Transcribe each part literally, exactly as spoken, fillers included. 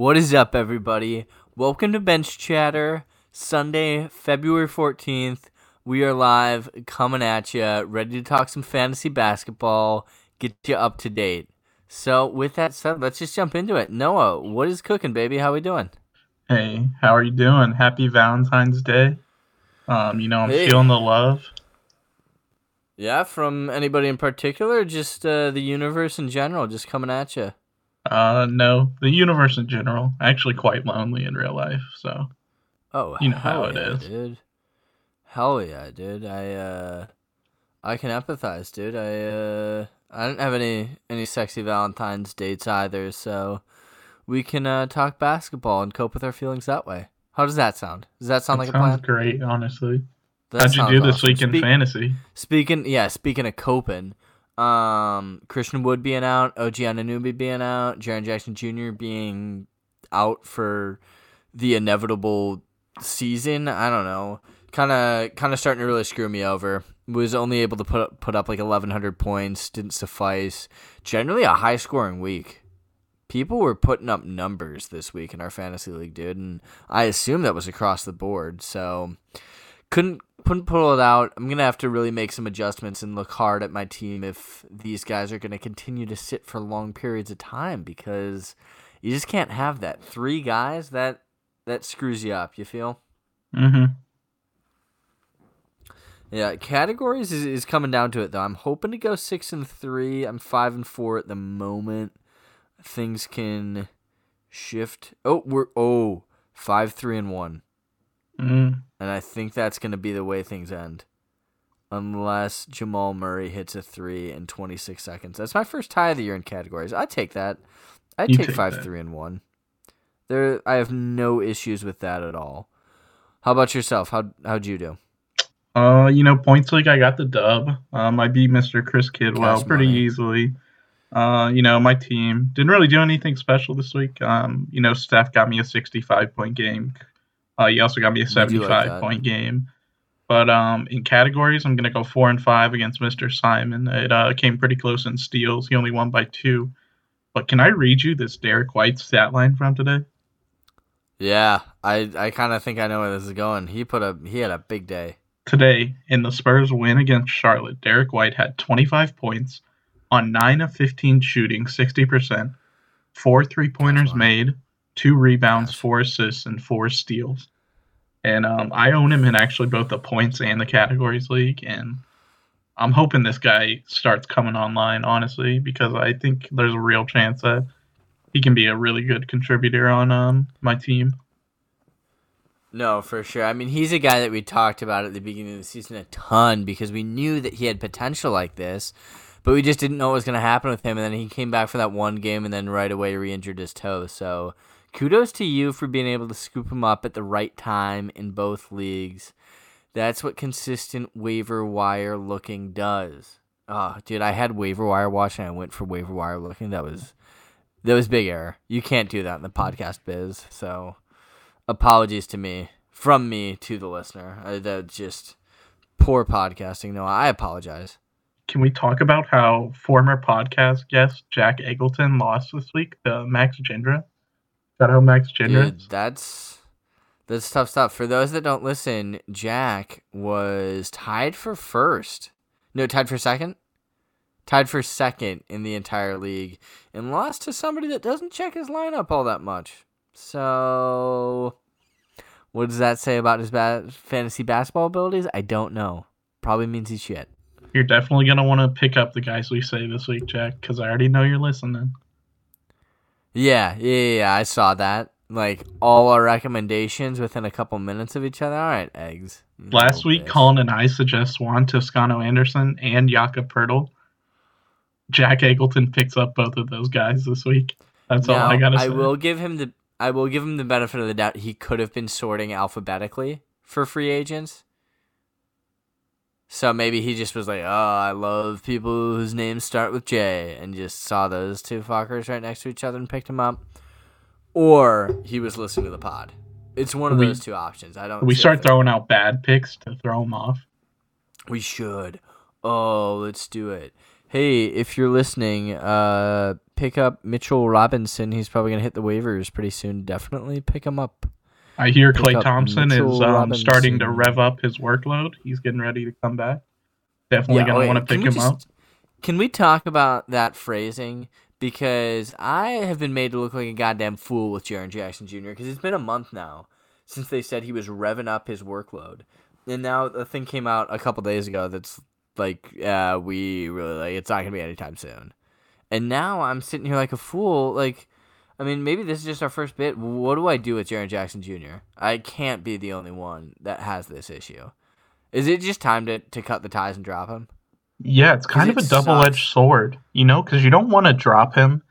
What is up, everybody? Welcome to Bench Chatter, Sunday, February fourteenth. We are live, coming at you, ready to talk some fantasy basketball, get you up to date. So, with that said, let's just jump into it. Noah, what is cooking, baby? How we doing? Hey, how are you doing? Happy Valentine's Day. Um, you know, I'm hey. feeling the love. Yeah, from anybody in particular, just uh, the universe in general, just coming at you. Uh, no, the universe in general. Actually, quite lonely in real life. So, oh, you know how it yeah, is. Dude. Hell yeah, dude. I uh, I can empathize, dude. I uh, I don't have any any sexy Valentine's dates either, so we can uh, talk basketball and cope with our feelings that way. How does that sound? Does that sound that like a plan? Sounds great, honestly. That How'd you do this awesome. week in Spe- fantasy? Speaking, yeah, speaking of coping, um, Christian Wood being out, O G Anunoby being out, Jaren Jackson Junior being out for the inevitable season. I don't know, kind of, kind of starting to really screw me over. Was only able to put up, put up like eleven hundred points. Didn't suffice. Generally, a high scoring week. People were putting up numbers this week in our fantasy league, dude, and I assume that was across the board. So couldn't. Couldn't pull it out. I'm going to have to really make some adjustments and look hard at my team if these guys are going to continue to sit for long periods of time, because you just can't have that. Three guys, that that screws you up, you feel? Mm-hmm. Yeah, categories is, is coming down to it, though. I'm hoping to go six and three. I'm five and four at the moment. Things can shift. Oh, we're oh, five, three, and one. Mm. And I think that's going to be the way things end. Unless Jamal Murray hits a three in twenty-six seconds. That's my first tie of the year in categories. I take that. I take, take five, that. three, and one. There, I have no issues with that at all. How about yourself? How, how'd you do? Uh, you know, points league, I got the dub. Um, I beat Mister Chris Kidwell Cash pretty money. easily. Uh, you know, my team didn't really do anything special this week. Um, you know, Steph got me a sixty-five point game. Uh, he also got me a seventy-five point game. But um, in categories, I'm going to go four and five against Mister Simon. It uh, came pretty close in steals. He only won by two. But can I read you this Derrick White stat line from today? Yeah, I, I kind of think I know where this is going. He put a he had a big day. Today, in the Spurs win against Charlotte, Derrick White had twenty-five points on nine of fifteen shooting, sixty percent, four three-pointers made, two rebounds, four assists, and four steals. And um, I own him in actually both the points and the categories league. And I'm hoping this guy starts coming online, honestly, because I think there's a real chance that he can be a really good contributor on um, my team. No, for sure. I mean, he's a guy that we talked about at the beginning of the season a ton, because we knew that he had potential like this, but we just didn't know what was going to happen with him. And then he came back for that one game and then right away re-injured his toe. So kudos to you for being able to scoop him up at the right time in both leagues. That's what consistent waiver wire looking does. Oh, dude, I had waiver wire watching. I went for waiver wire looking. That was that was big error. You can't do that in the podcast biz. So apologies to me, from me to the listener. I, that just poor podcasting. No, I apologize. Can we talk about how former podcast guest Jack Eggleton lost this week to Max Gendra? Is that how Max Gendron? Dude, that's that's tough stuff. For those that don't listen, Jack was tied for first. No, tied for second? Tied for second in the entire league and lost to somebody that doesn't check his lineup all that much. So what does that say about his ba- fantasy basketball abilities? I don't know. Probably means he's shit. You're definitely going to want to pick up the guys we say this week, Jack, because I already know you're listening. Yeah, yeah, yeah, I saw that. Like, all our recommendations within a couple minutes of each other. All right, eggs. Last week, Colin and I suggest Juan Toscano-Anderson and Jakob Poeltl. Jack Eggleton picks up both of those guys this week. That's now, all I gotta say. I will give him the I will give him the benefit of the doubt. He could have been sorting alphabetically for free agents. So maybe he just was like, oh, I love people whose names start with J, and just saw those two fuckers right next to each other and picked them up. Or he was listening to the pod. It's one of we, those two options. I don't. We start throwing out bad picks to throw them off. We should. Oh, let's do it. hey, if you're listening, uh, pick up Mitchell Robinson. He's probably going to hit the waivers pretty soon. Definitely pick him up. I hear pick Klay Thompson Mitchell is um, starting to rev up his workload. He's getting ready to come back. Definitely yeah, going to want to pick him just, up. Can we talk about that phrasing? Because I have been made to look like a goddamn fool with Jaren Jackson Junior Because it's been a month now since they said he was revving up his workload. And now a thing came out a couple days ago that's like, uh, we really, like, it's not going to be anytime soon. And now I'm sitting here like a fool. Like, I mean, maybe this is just our first bit. What do I do with Jaren Jackson Junior? I can't be the only one that has this issue. Is it just time to, to cut the ties and drop him? Yeah, it's kind of a double-edged sword, you know, because you don't want to drop him,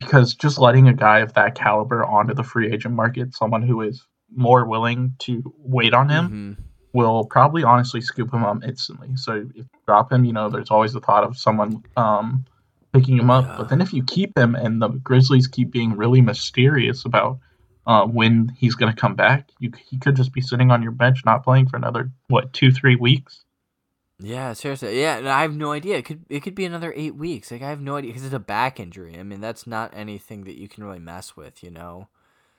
because just letting a guy of that caliber onto the free agent market, someone who is more willing to wait on him, mm-hmm. will probably honestly scoop him up instantly. So if you drop him, you know, there's always the thought of someone um, picking him up. Yeah. But then if you keep him and the Grizzlies keep being really mysterious about uh, when he's going to come back, you he could just be sitting on your bench not playing for another, what, two, three weeks? Yeah, seriously. Yeah, and I have no idea. It could it could be another eight weeks. Like, I have no idea because it's a back injury. I mean, that's not anything that you can really mess with, you know.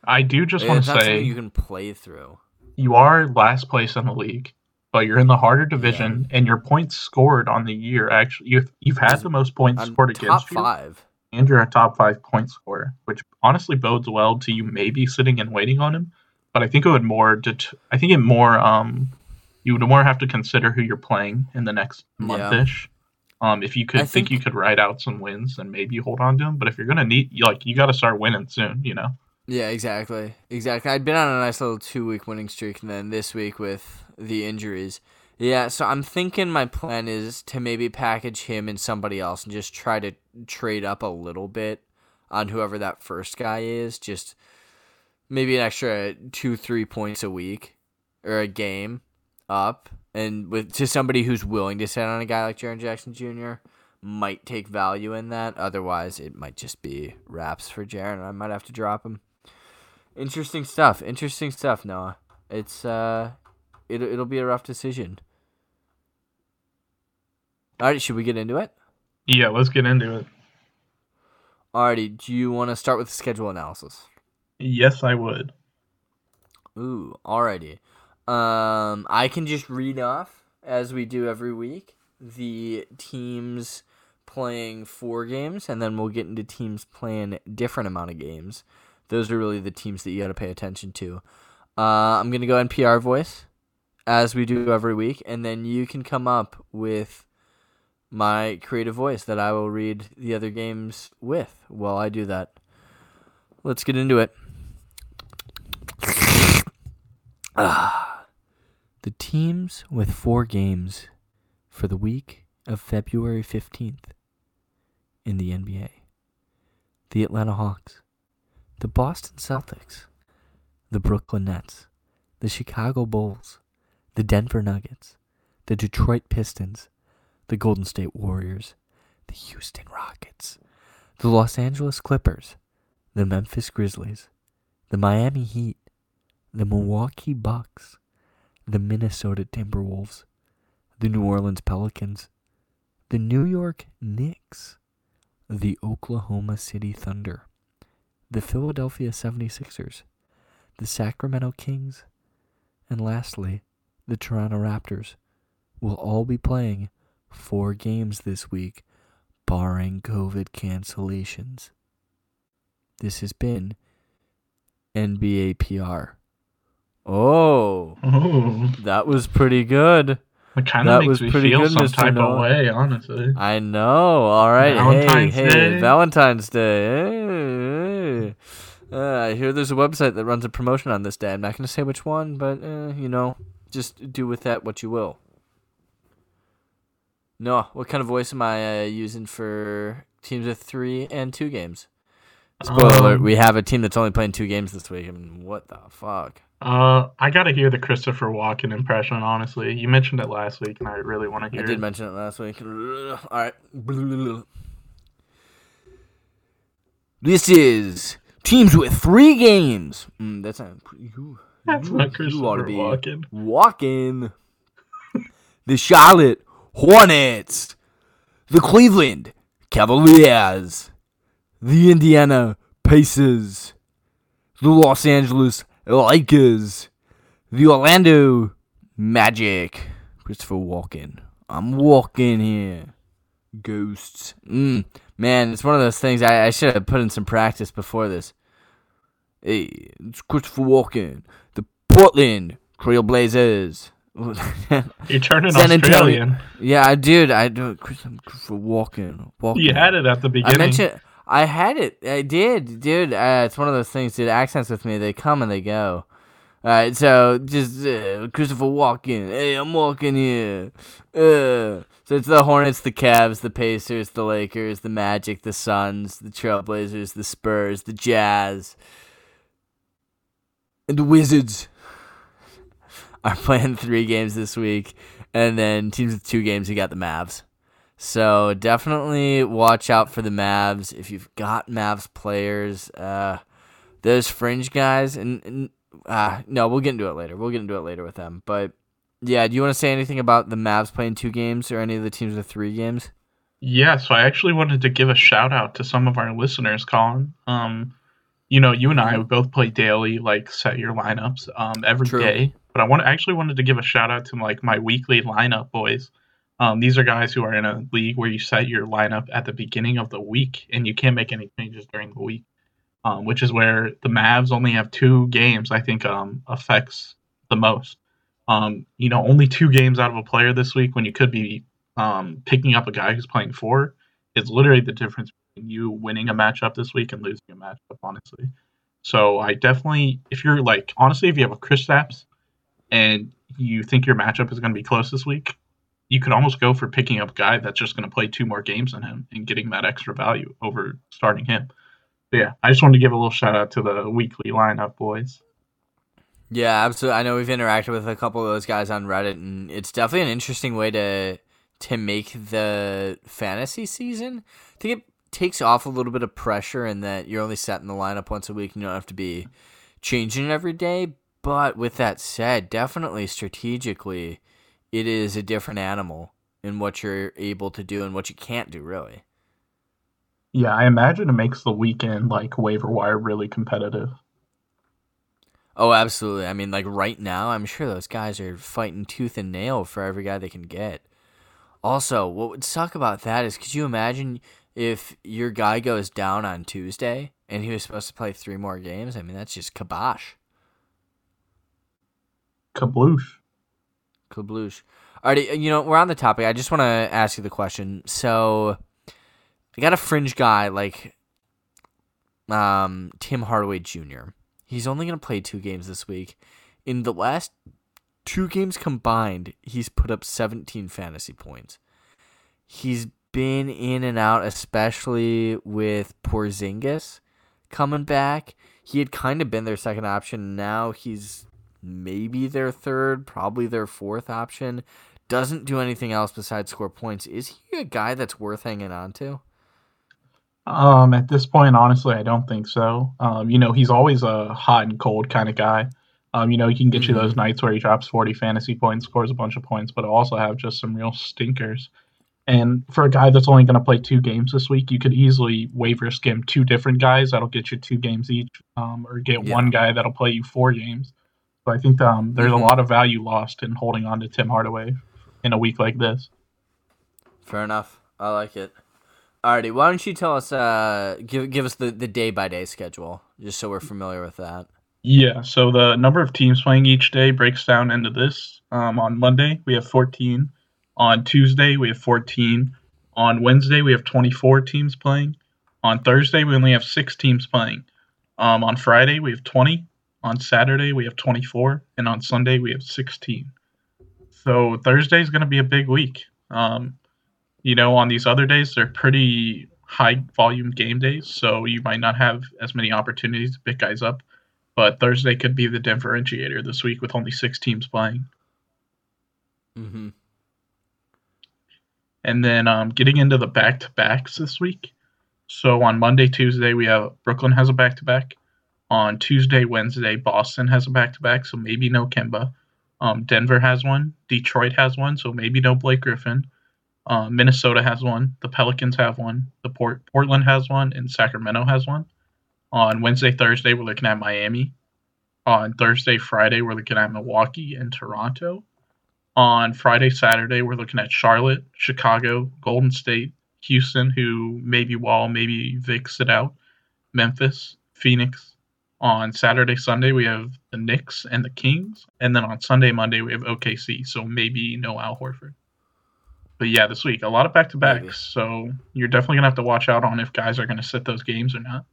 I do just like, want to say you can play through. You are last place in the league, but you're in the harder division, yeah. and your points scored on the year actually you've you've had the most points I'm scored against you. Top five. And you're a top five point scorer, which honestly bodes well to you maybe sitting and waiting on him. But I think it would more. Det- I think it more. Um, You would more have to consider who you're playing in the next month-ish. Yeah. Um, if you could I think, think you could ride out some wins and maybe hold on to them, but if you're gonna need, like, you got to start winning soon, you know. Yeah, exactly, exactly. I'd been on a nice little two-week winning streak, and then this week with the injuries, yeah. So I'm thinking my plan is to maybe package him and somebody else, and just try to trade up a little bit on whoever that first guy is. Just maybe an extra two, three points a week or a game. Up and with to somebody who's willing to sit on a guy like Jaren Jackson Junior might take value in that. Otherwise, it might just be wraps for Jaren. I might have to drop him. Interesting stuff. Interesting stuff, Noah. It's uh, it it'll be a rough decision. All right, should we get into it? Yeah, let's get into it. Alrighty, do you want to start with the schedule analysis? Yes, I would. Ooh, alrighty. Um, I can just read off, as we do every week, the teams playing four games, and then we'll get into teams playing different amount of games. Those are really the teams that you got to pay attention to. Uh, I'm going to go N P R voice, as we do every week, and then you can come up with my creative voice that I will read the other games with while I do that. Let's get into it. Ah. The teams with four games for the week of February fifteenth in the N B A. The Atlanta Hawks, the Boston Celtics, the Brooklyn Nets, the Chicago Bulls, the Denver Nuggets, the Detroit Pistons, the Golden State Warriors, the Houston Rockets, the Los Angeles Clippers, the Memphis Grizzlies, the Miami Heat, the Milwaukee Bucks, the Minnesota Timberwolves, the New Orleans Pelicans, the New York Knicks, the Oklahoma City Thunder, the Philadelphia seventy-sixers, the Sacramento Kings, and lastly, the Toronto Raptors will all be playing four games this week, barring COVID cancellations. This has been N B A P R. Oh, Ooh. That was pretty good. It kind of makes me feel some type of way, honestly. I know. All right. Valentine's hey, Day. Hey, Valentine's Day. Hey. Uh, I hear there's a website that runs a promotion on this day. I'm not going to say which one, but, uh, you know, just do with that what you will. Noah, what kind of voice am I uh, using for teams of three and two games? Spoiler um, alert, we have a team that's only playing two games this week. I mean, what the fuck? Uh, I gotta hear the Christopher Walken impression, honestly. You mentioned it last week, and I really want to hear it. I did it. mention it last week. All right. This is teams with three games. Mm, that's not, you, that's you, not Christopher Walken. Walken. The Charlotte Hornets. the Cleveland Cavaliers, the Indiana Pacers, the Los Angeles Lakers, the Orlando Magic. Christopher Walken. I'm walking here. Ghosts. Mm, man, it's one of those things I, I should have put in some practice before this. Hey, it's Christopher Walken. The Portland Trail Blazers. You're turning San Australian. Antonio. Yeah, dude, I do. Christopher Walken. Walken. You had it at the beginning. I mentioned. I had it. I did, dude. Uh, it's one of those things, dude. Accents with me, they come and they go. All right, so just uh, Christopher Walken. Hey, I'm walking here. Uh. So it's the Hornets, the Cavs, the Pacers, the Lakers, the Magic, the Suns, the Trailblazers, the Spurs, the Jazz, and the Wizards are playing three games this week. And then teams with two games, you got the Mavs. So definitely watch out for the Mavs. If you've got Mavs players, uh, those fringe guys, and, and uh, no, we'll get into it later. We'll get into it later with them. But yeah, do you want to say anything about the Mavs playing two games or any of the teams with three games? Yeah, so I actually wanted to give a shout out to some of our listeners, Colin. Um, you know, you and I would both play daily, like set your lineups um, every True. day. But I want actually wanted to give a shout out to like my weekly lineup boys. Um, these are guys who are in a league where you set your lineup at the beginning of the week and you can't make any changes during the week, um, which is where the Mavs only have two games, I think, um, affects the most. Um, you know, only two games out of a player this week when you could be um, picking up a guy who's playing four is literally the difference between you winning a matchup this week and losing a matchup, honestly. So I definitely, if you're like, honestly, if you have a Kristaps and you think your matchup is going to be close this week, you could almost go for picking up a guy that's just going to play two more games than him and getting that extra value over starting him. But yeah, I just wanted to give a little shout out to the weekly lineup boys. Yeah, absolutely. I know we've interacted with a couple of those guys on Reddit, and it's definitely an interesting way to to make the fantasy season. I think it takes off a little bit of pressure in that you're only set in the lineup once a week and you don't have to be changing it every day. But with that said, definitely strategically, it is a different animal in what you're able to do and what you can't do, really. Yeah, I imagine it makes the weekend, like, waiver wire really competitive. Oh, absolutely. I mean, like, right now, I'm sure those guys are fighting tooth and nail for every guy they can get. Also, what would suck about that is, could you imagine if your guy goes down on Tuesday and he was supposed to play three more games? I mean, that's just kibosh. Kabloosh. Kabloosh. Alrighty, you know, we're on the topic. I just want to ask you the question. So, I got a fringe guy like um, Tim Hardaway Junior He's only going to play two games this week. In the last two games combined, he's put up seventeen fantasy points. He's been in and out, especially with Porzingis coming back. He had kind of been their second option. Now he's maybe their third, probably their fourth option. Doesn't do anything else besides score points. Is he a guy that's worth hanging on to? Um, at this point, honestly, I don't think so. Um, you know, he's always a hot and cold kind of guy. Um, you know, he can get mm-hmm. you those nights where he drops forty fantasy points, scores a bunch of points, but also have just some real stinkers. And for a guy that's only going to play two games this week, you could easily waiver skim two different guys. That'll get you two games each, um, or get yeah. one guy that'll play you four games. So I think um, there's mm-hmm. a lot of value lost in holding on to Tim Hardaway in a week like this. Fair enough. I like it. Alrighty, why don't you tell us, uh, give give us the, the day-by-day schedule, just so we're familiar with that. Yeah, so the number of teams playing each day breaks down into this. Um, on Monday, we have fourteen. On Tuesday, we have fourteen. On Wednesday, we have twenty-four teams playing. On Thursday, we only have six teams playing. Um, on Friday, we have twenty. On Saturday, we have twenty-four, and on Sunday, we have sixteen. So Thursday is going to be a big week. Um, you know, on these other days, they're pretty high-volume game days, so you might not have as many opportunities to pick guys up. But Thursday could be the differentiator this week with only six teams playing. Mm-hmm. And then um, getting into the back-to-backs this week. So on Monday, Tuesday, we have Brooklyn has a back-to-back. On Tuesday, Wednesday, Boston has a back-to-back, so maybe no Kemba. Um, Denver has one. Detroit has one, so maybe no Blake Griffin. Uh, Minnesota has one. The Pelicans have one. The Port Portland has one, and Sacramento has one. On Wednesday, Thursday, we're looking at Miami. On Thursday, Friday, we're looking at Milwaukee and Toronto. On Friday, Saturday, we're looking at Charlotte, Chicago, Golden State, Houston, who maybe Wall, maybe Vic sit out, Memphis, Phoenix. On Saturday, Sunday, we have the Knicks and the Kings. And then on Sunday, Monday, we have O K C, so maybe no Al Horford. But yeah, this week, a lot of back-to-backs, maybe. So you're definitely going to have to watch out on if guys are going to sit those games or not.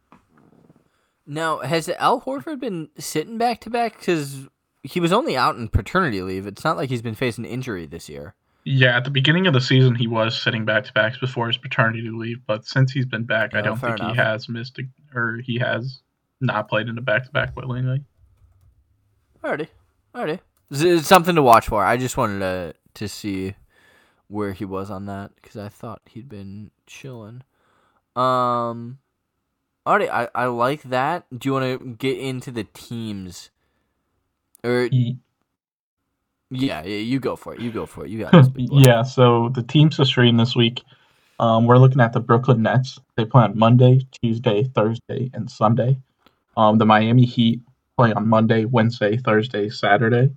Now, has Al Horford been sitting back-to-back? Because he was only out in paternity leave. It's not like he's been facing injury this year. Yeah, at the beginning of the season, he was sitting back-to-backs before his paternity leave. But since he's been back, no, I don't think enough. he has missed a, or he has not played in a back-to-back willingly. Alrighty. Alrighty. It's something to watch for. I just wanted to, to see where he was on that, because I thought he'd been chilling. Um, alright, I, I like that. Do you want to get into the teams? Or e- yeah, yeah, you go for it. You go for it. You got this. Big yeah. So the teams to stream this week, um, we're looking at the Brooklyn Nets. They play on Monday, Tuesday, Thursday, and Sunday. Um, the Miami Heat play on Monday, Wednesday, Thursday, Saturday.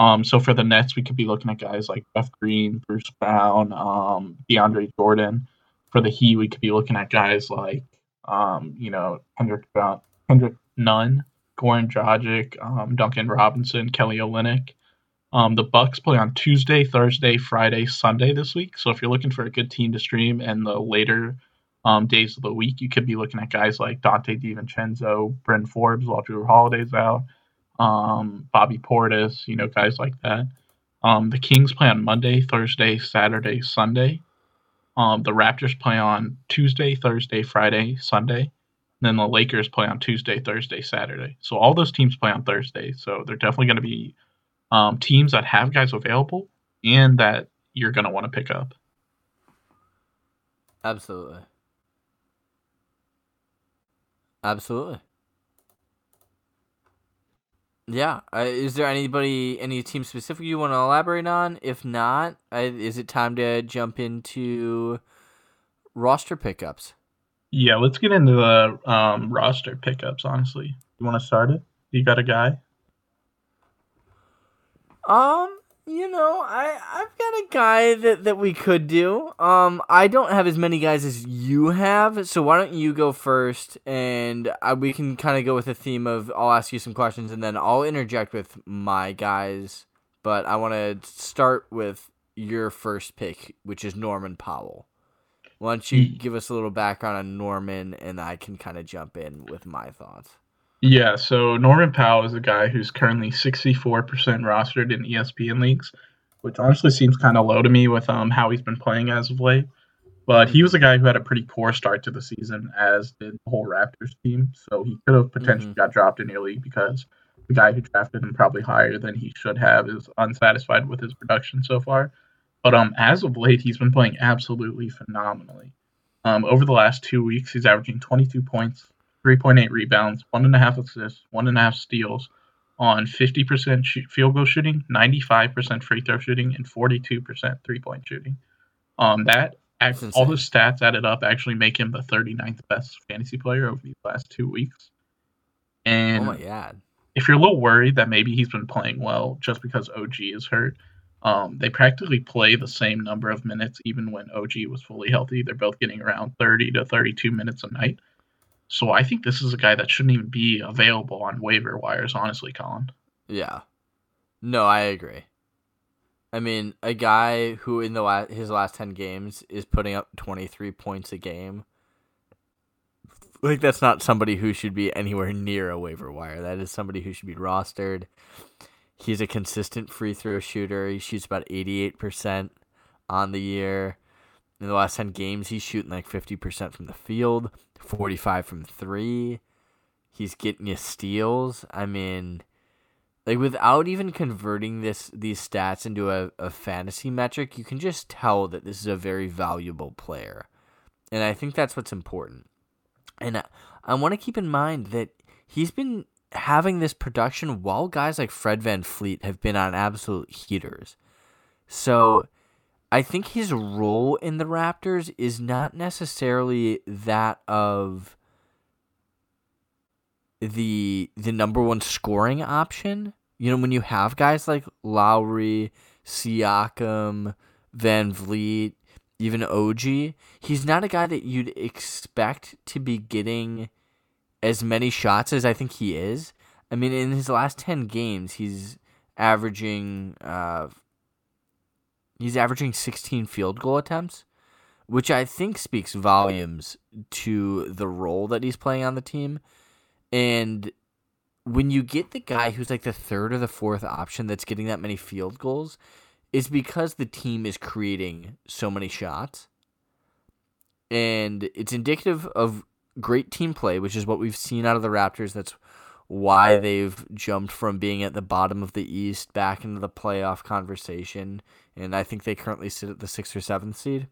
Um, so for the Nets, we could be looking at guys like Jeff Green, Bruce Brown, um, DeAndre Jordan. For the Heat, we could be looking at guys like, um, you know, Kendrick uh, Kendrick Nunn, Goran Dragic, um, Duncan Robinson, Kelly Olynyk. Um, the Bucks play on Tuesday, Thursday, Friday, Sunday this week. So if you're looking for a good team to stream in the later um, days of the week, you could be looking at guys like Donte DiVincenzo, Bryn Forbes while Drew Holiday's out. Um, Bobby Portis, you know, guys like that. Um, the Kings play on Monday, Thursday, Saturday, Sunday. Um, the Raptors play on Tuesday, Thursday, Friday, Sunday. And then the Lakers play on Tuesday, Thursday, Saturday. So all those teams play on Thursday. So they're definitely going to be um, teams that have guys available and that you're going to want to pick up. Absolutely. Absolutely. Yeah. Uh, is there anybody, any team specific you want to elaborate on? If not, I, is it time to jump into roster pickups? Yeah, let's get into the um, roster pickups, honestly. You want to start it? You got a guy? Um, you know, I, I've got a guy that, that we could do. Um, I don't have as many guys as you have, so why don't you go first, and I, we can kind of go with the theme of I'll ask you some questions, and then I'll interject with my guys, but I want to start with your first pick, which is Norman Powell. Why don't you give us a little background on Norman, and I can kind of jump in with my thoughts. Yeah, so Norman Powell is a guy who's currently sixty-four percent rostered in E S P N leagues, which honestly seems kind of low to me with um how he's been playing as of late. But he was a guy who had a pretty poor start to the season, as did the whole Raptors team. So he could have potentially mm-hmm. got dropped in your league because the guy who drafted him probably higher than he should have is unsatisfied with his production so far. But um, as of late, he's been playing absolutely phenomenally. Um, over the last two weeks, he's averaging twenty-two points, three point eight rebounds, one point five assists, one point five steals on fifty percent sh- field goal shooting, ninety-five percent free throw shooting, and forty-two percent three-point shooting. Um, that all those stats added up actually make him the thirty-ninth best fantasy player over these last two weeks. And oh my God. If you're a little worried that maybe he's been playing well just because O G is hurt, Um, they practically play the same number of minutes even when O G was fully healthy. They're both getting around thirty to thirty-two minutes a night. So I think this is a guy that shouldn't even be available on waiver wires, honestly, Colin. Yeah. No, I agree. I mean, a guy who in the la- his last ten games is putting up twenty-three points a game, like that's not somebody who should be anywhere near a waiver wire. That is somebody who should be rostered. He's a consistent free throw shooter. He shoots about eighty-eight percent on the year. In the last ten games, he's shooting like fifty percent from the field, forty-five from three. He's getting you steals. I mean, like without even converting this these stats into a, a fantasy metric, you can just tell that this is a very valuable player. And I think that's what's important. And I, I want to keep in mind that he's been having this production while guys like Fred VanVleet have been on absolute heaters. So I think his role in the Raptors is not necessarily that of the the number one scoring option. You know, when you have guys like Lowry, Siakam, VanVleet, even O G, he's not a guy that you'd expect to be getting as many shots as I think he is. I mean, in his last ten games, he's averaging uh, he's averaging sixteen field goal attempts, which I think speaks volumes to the role that he's playing on the team. And when you get the guy who's like the third or the fourth option that's getting that many field goals, it's because the team is creating so many shots. And it's indicative of great team play, which is what we've seen out of the Raptors. That's why they've jumped from being at the bottom of the East back into the playoff conversation. And I think they currently sit at the sixth or seventh seed.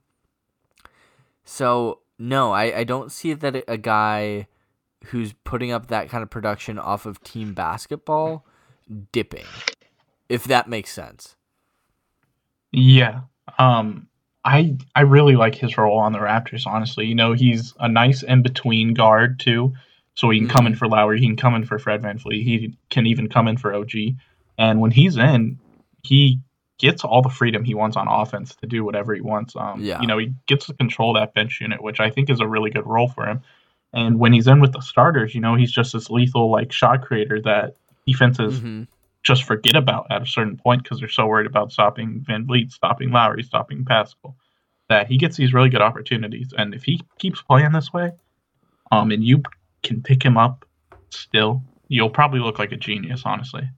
So, no, I, I don't see that a guy who's putting up that kind of production off of team basketball dipping, if that makes sense. Yeah. Um, I I really like his role on the Raptors, honestly. You know, he's a nice in-between guard, too. So he can mm-hmm. come in for Lowry. He can come in for Fred VanVleet. He can even come in for O G. And when he's in, he gets all the freedom he wants on offense to do whatever he wants. Um, yeah. You know, he gets to control that bench unit, which I think is a really good role for him. And when he's in with the starters, you know, he's just this lethal, like, shot creator that defenses mm-hmm. just forget about at a certain point because they're so worried about stopping VanVleet, stopping Lowry, stopping Pascal, that he gets these really good opportunities. And if he keeps playing this way, um, and you can pick him up still, you'll probably look like a genius, honestly.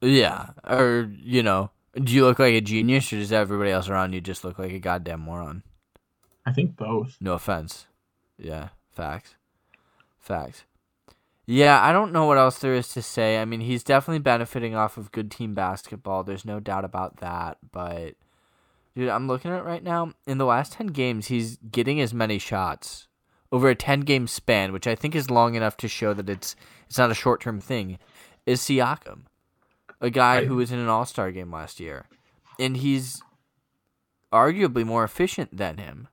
Yeah, or, you know, do you look like a genius, or does everybody else around you just look like a goddamn moron? I think both. No offense. Yeah, facts. Facts. Yeah, I don't know what else there is to say. I mean, he's definitely benefiting off of good team basketball. There's no doubt about that. But, dude, I'm looking at it right now. In the last ten games, he's getting as many shots over a ten-game span, which I think is long enough to show that it's it's not a short-term thing, is Siakam, a guy who was in an All-Star game last year. And he's arguably more efficient than him.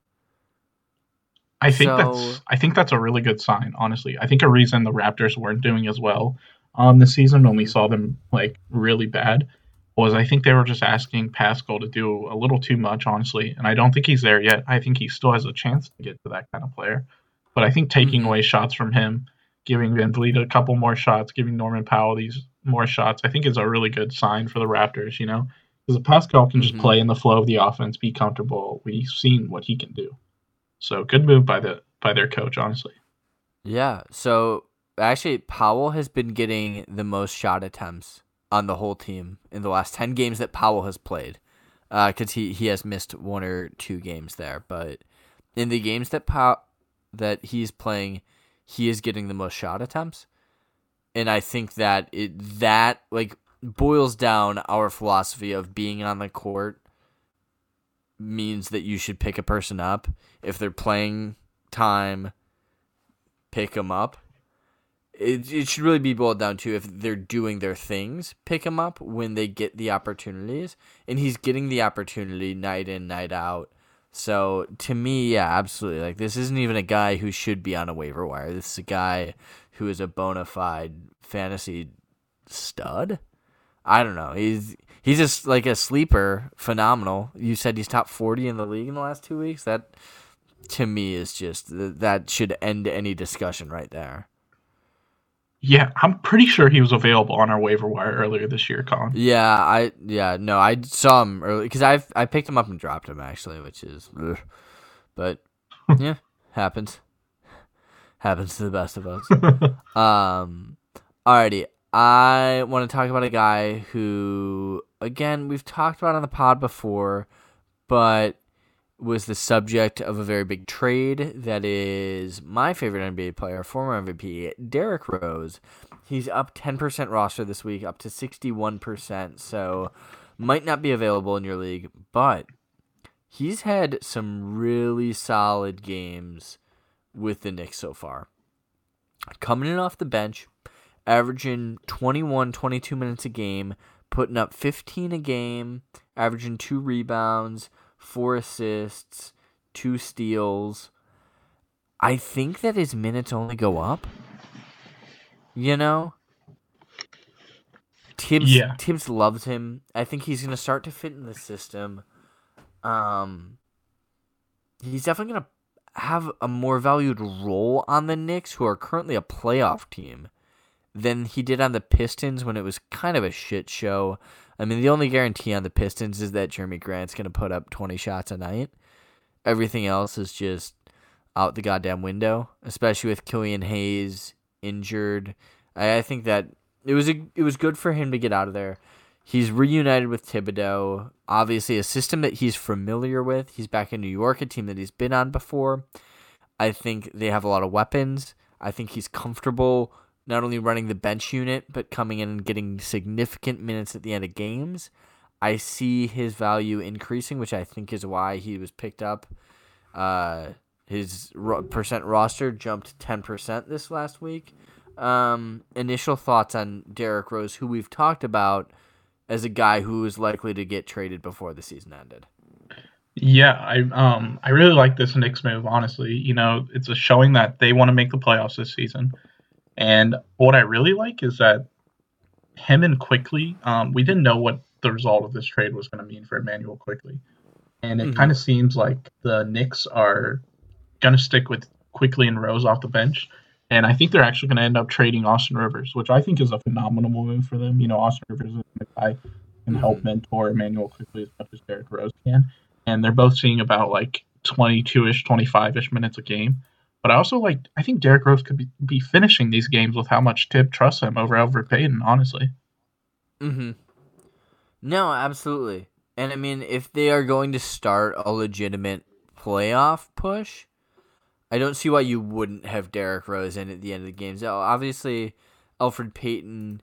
I think so, that's I think that's a really good sign, honestly. I think a reason the Raptors weren't doing as well um, this season when we saw them like really bad was I think they were just asking Pascal to do a little too much, honestly. And I don't think he's there yet. I think he still has a chance to get to that kind of player. But I think taking mm-hmm. away shots from him, giving VanVleet a couple more shots, giving Norman Powell these more shots, I think is a really good sign for the Raptors, you know? Because if Pascal can just mm-hmm. play in the flow of the offense, be comfortable, we've seen what he can do. So good move by the by their coach, honestly. Yeah. So actually, Powell has been getting the most shot attempts on the whole team in the last ten games that Powell has played, because uh, he, he has missed one or two games there. But in the games that Pow- that he's playing, he is getting the most shot attempts, and I think that it that like boils down our philosophy of being on the court. Means that you should pick a person up. If they're playing time, pick them up. It it should really be boiled down to if they're doing their things, pick them up when they get the opportunities. And he's getting the opportunity night in, night out. So to me, yeah, absolutely. Like, this isn't even a guy who should be on a waiver wire. This is a guy who is a bona fide fantasy stud. I don't know. He's he's just like a sleeper, phenomenal. You said he's top forty in the league in the last two weeks. That, to me, is just that should end any discussion right there. Yeah, I'm pretty sure he was available on our waiver wire earlier this year, Colin. Yeah, I yeah no, I saw him early because I I picked him up and dropped him actually, which is, ugh. But yeah, happens happens to the best of us. um, alrighty. I want to talk about a guy who, again, we've talked about on the pod before, but was the subject of a very big trade that is my favorite N B A player, former M V P, Derrick Rose. He's up ten percent roster this week, up to sixty-one percent, so might not be available in your league, but he's had some really solid games with the Knicks so far. Coming in off the bench, averaging twenty-one, twenty-two minutes a game, putting up fifteen a game, averaging two rebounds, four assists, two steals. I think that his minutes only go up. You know? Tibbs, yeah. Tibbs loves him. I think he's going to start to fit in the system. Um, he's definitely going to have a more valued role on the Knicks, who are currently a playoff team, than he did on the Pistons when it was kind of a shit show. I mean, the only guarantee on the Pistons is that Jeremy Grant's going to put up twenty shots a night. Everything else is just out the goddamn window, especially with Killian Hayes injured. I, I think that it was a, it was good for him to get out of there. He's reunited with Thibodeau, obviously a system that he's familiar with. He's back in New York, a team that he's been on before. I think they have a lot of weapons. I think he's comfortable not only running the bench unit, but coming in and getting significant minutes at the end of games. I see his value increasing, which I think is why he was picked up. Uh, his ro- percent roster jumped ten percent this last week. Um, initial thoughts on Derrick Rose, who we've talked about as a guy who is likely to get traded before the season ended. Yeah, I um I really like this Knicks move, honestly. You know, it's a showing that they want to make the playoffs this season. And what I really like is that him and Quickley, um, we didn't know what the result of this trade was going to mean for Immanuel Quickley. And it mm-hmm. kind of seems like the Knicks are going to stick with Quickley and Rose off the bench. And I think they're actually going to end up trading Austin Rivers, which I think is a phenomenal move for them. You know, Austin Rivers is a guy who can help mentor Immanuel Quickley as much as Derrick Rose can. And they're both seeing about like twenty-two-ish, twenty-five-ish minutes a game. But I also like, I think Derrick Rose could be, be finishing these games with how much Tibb trusts him over Elfrid Payton, honestly. Mm-hmm. No, absolutely. And I mean, if they are going to start a legitimate playoff push, I don't see why you wouldn't have Derrick Rose in at the end of the games. Obviously, Elfrid Payton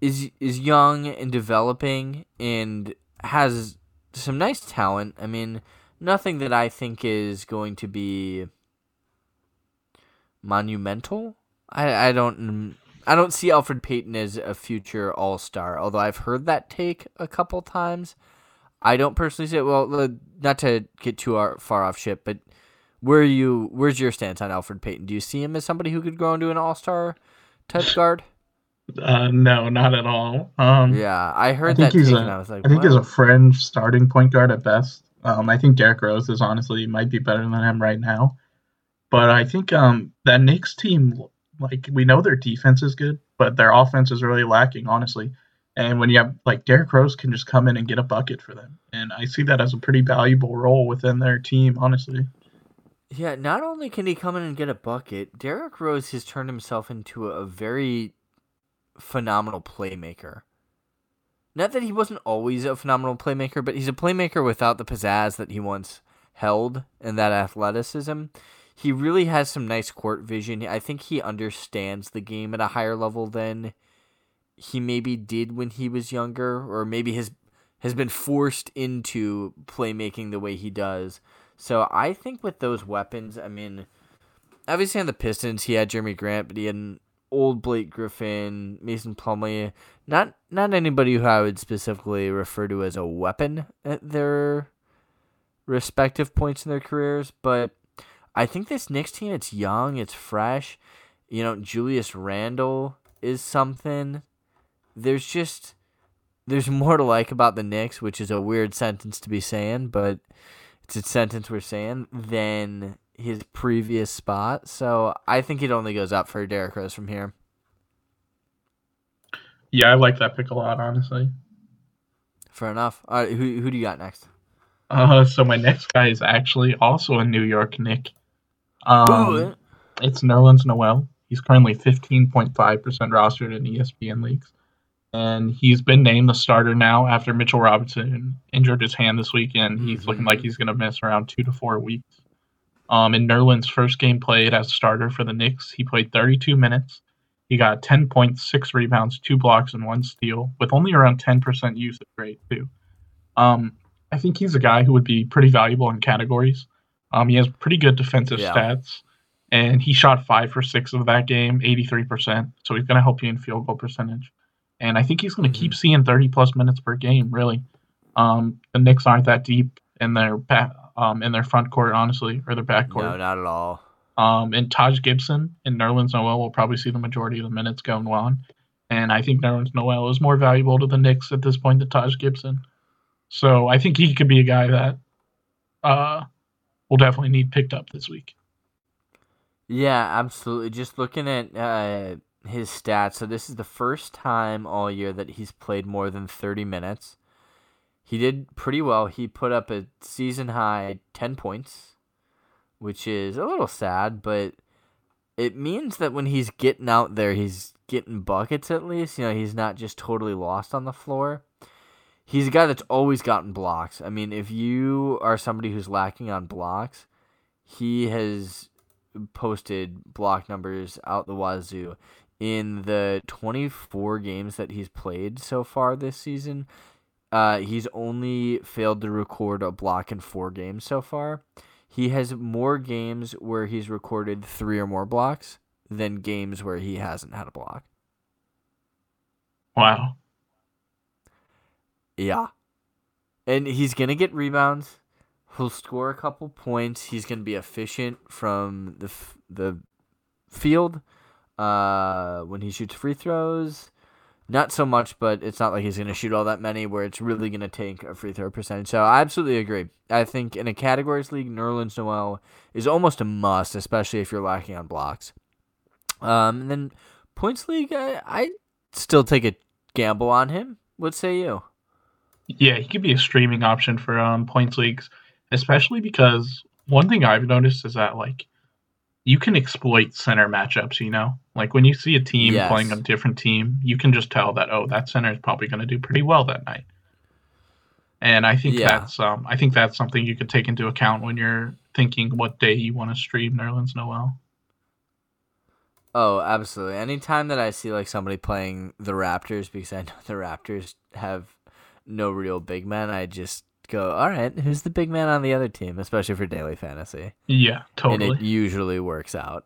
is is young and developing and has some nice talent. I mean, nothing that I think is going to be monumental. I, I don't I don't see Elfrid Payton as a future all-star, although I've heard that take a couple times. I don't personally say, well, not to get too far off ship, but where are you? Where's your stance on Elfrid Payton? Do you see him as somebody who could grow into an all-star type guard? Uh, no, not at all. Um, yeah, I heard I that take a, and I was like, I think wow. He's a fringe starting point guard at best. Um, I think Derrick Rose is honestly might be better than him right now. But I think um, that Knicks team, like, we know their defense is good, but their offense is really lacking, honestly. And when you have, like, Derrick Rose can just come in and get a bucket for them. And I see that as a pretty valuable role within their team, honestly. Yeah, not only can he come in and get a bucket, Derrick Rose has turned himself into a very phenomenal playmaker. Not that he wasn't always a phenomenal playmaker, but he's a playmaker without the pizzazz that he once held and that athleticism. He really has some nice court vision. I think he understands the game at a higher level than he maybe did when he was younger, or maybe has, has been forced into playmaking the way he does. So I think with those weapons, I mean, obviously on the Pistons, he had Jeremy Grant, but he had an old Blake Griffin, Mason Plumlee. Not not anybody who I would specifically refer to as a weapon at their respective points in their careers, but I think this Knicks team, it's young, it's fresh. You know, Julius Randle is something. There's just, there's more to like about the Knicks, which is a weird sentence to be saying, but it's a sentence we're saying, than his previous spot. So I think it only goes up for Derrick Rose from here. Yeah, I like that pick a lot, honestly. Fair enough. All right, who who do you got next? Uh, so my next guy is actually also a New York Knick. Um, it's Nerlens Noel. He's currently fifteen point five percent rostered in E S P N leagues. And he's been named the starter now after Mitchell Robinson injured his hand this weekend. He's mm-hmm. looking like he's going to miss around two to four weeks. Um, in Nerlens' first game played as starter for the Knicks, he played thirty-two minutes. He got ten point six rebounds, two blocks, and one steal, with only around ten percent usage rate, too. Um, I think he's a guy who would be pretty valuable in categories. Um, he has pretty good defensive yeah. stats, and he shot five for six of that game, eighty-three percent. So he's going to help you in field goal percentage. and I think he's going to keep seeing thirty plus minutes per game. Really, um, the Knicks aren't that deep in their back, um, in their front court, honestly, or their back court. No, not at all. Um, and Taj Gibson and Nerlens Noel will probably see the majority of the minutes going on, and I think Nerlens Noel is more valuable to the Knicks at this point than Taj Gibson. So I think he could be a guy that uh, will definitely need picked up this week. Yeah, absolutely. Just looking at uh, his stats, so this is the first time all year that he's played more than thirty minutes. He did pretty well. He put up a season-high ten points, which is a little sad, but it means that when he's getting out there, he's getting buckets at least. You know, he's not just totally lost on the floor. He's a guy that's always gotten blocks. I mean, if you are somebody who's lacking on blocks, he has posted block numbers out the wazoo. In the twenty-four games that he's played so far this season, uh, he's only failed to record a block in four games so far. He has more games where he's recorded three or more blocks than games where he hasn't had a block. Wow. Yeah. And he's going to get rebounds. He'll score a couple points. He's going to be efficient from the f- the field uh, when he shoots free throws. Not so much, but it's not like he's going to shoot all that many where it's really going to take a free throw percentage. So I absolutely agree. I think in a categories league, Nerlens Noel is almost a must, especially if you're lacking on blocks. Um, and then points league, I I'd still take a gamble on him. What say you? Yeah, he could be a streaming option for um, points leagues, especially because one thing I've noticed is that, like, you can exploit center matchups, you know? Like, when you see a team yes. playing a different team, you can just tell that, oh, that center is probably going to do pretty well that night. And I think yeah. that's um, I think that's something you could take into account when you're thinking what day you want to stream Nerlens Noel. Oh, absolutely. Anytime that I see, like, somebody playing the Raptors, because I know the Raptors have no real big man, I just go, all right, who's the big man on the other team, especially for daily fantasy? Yeah, totally. And it usually works out.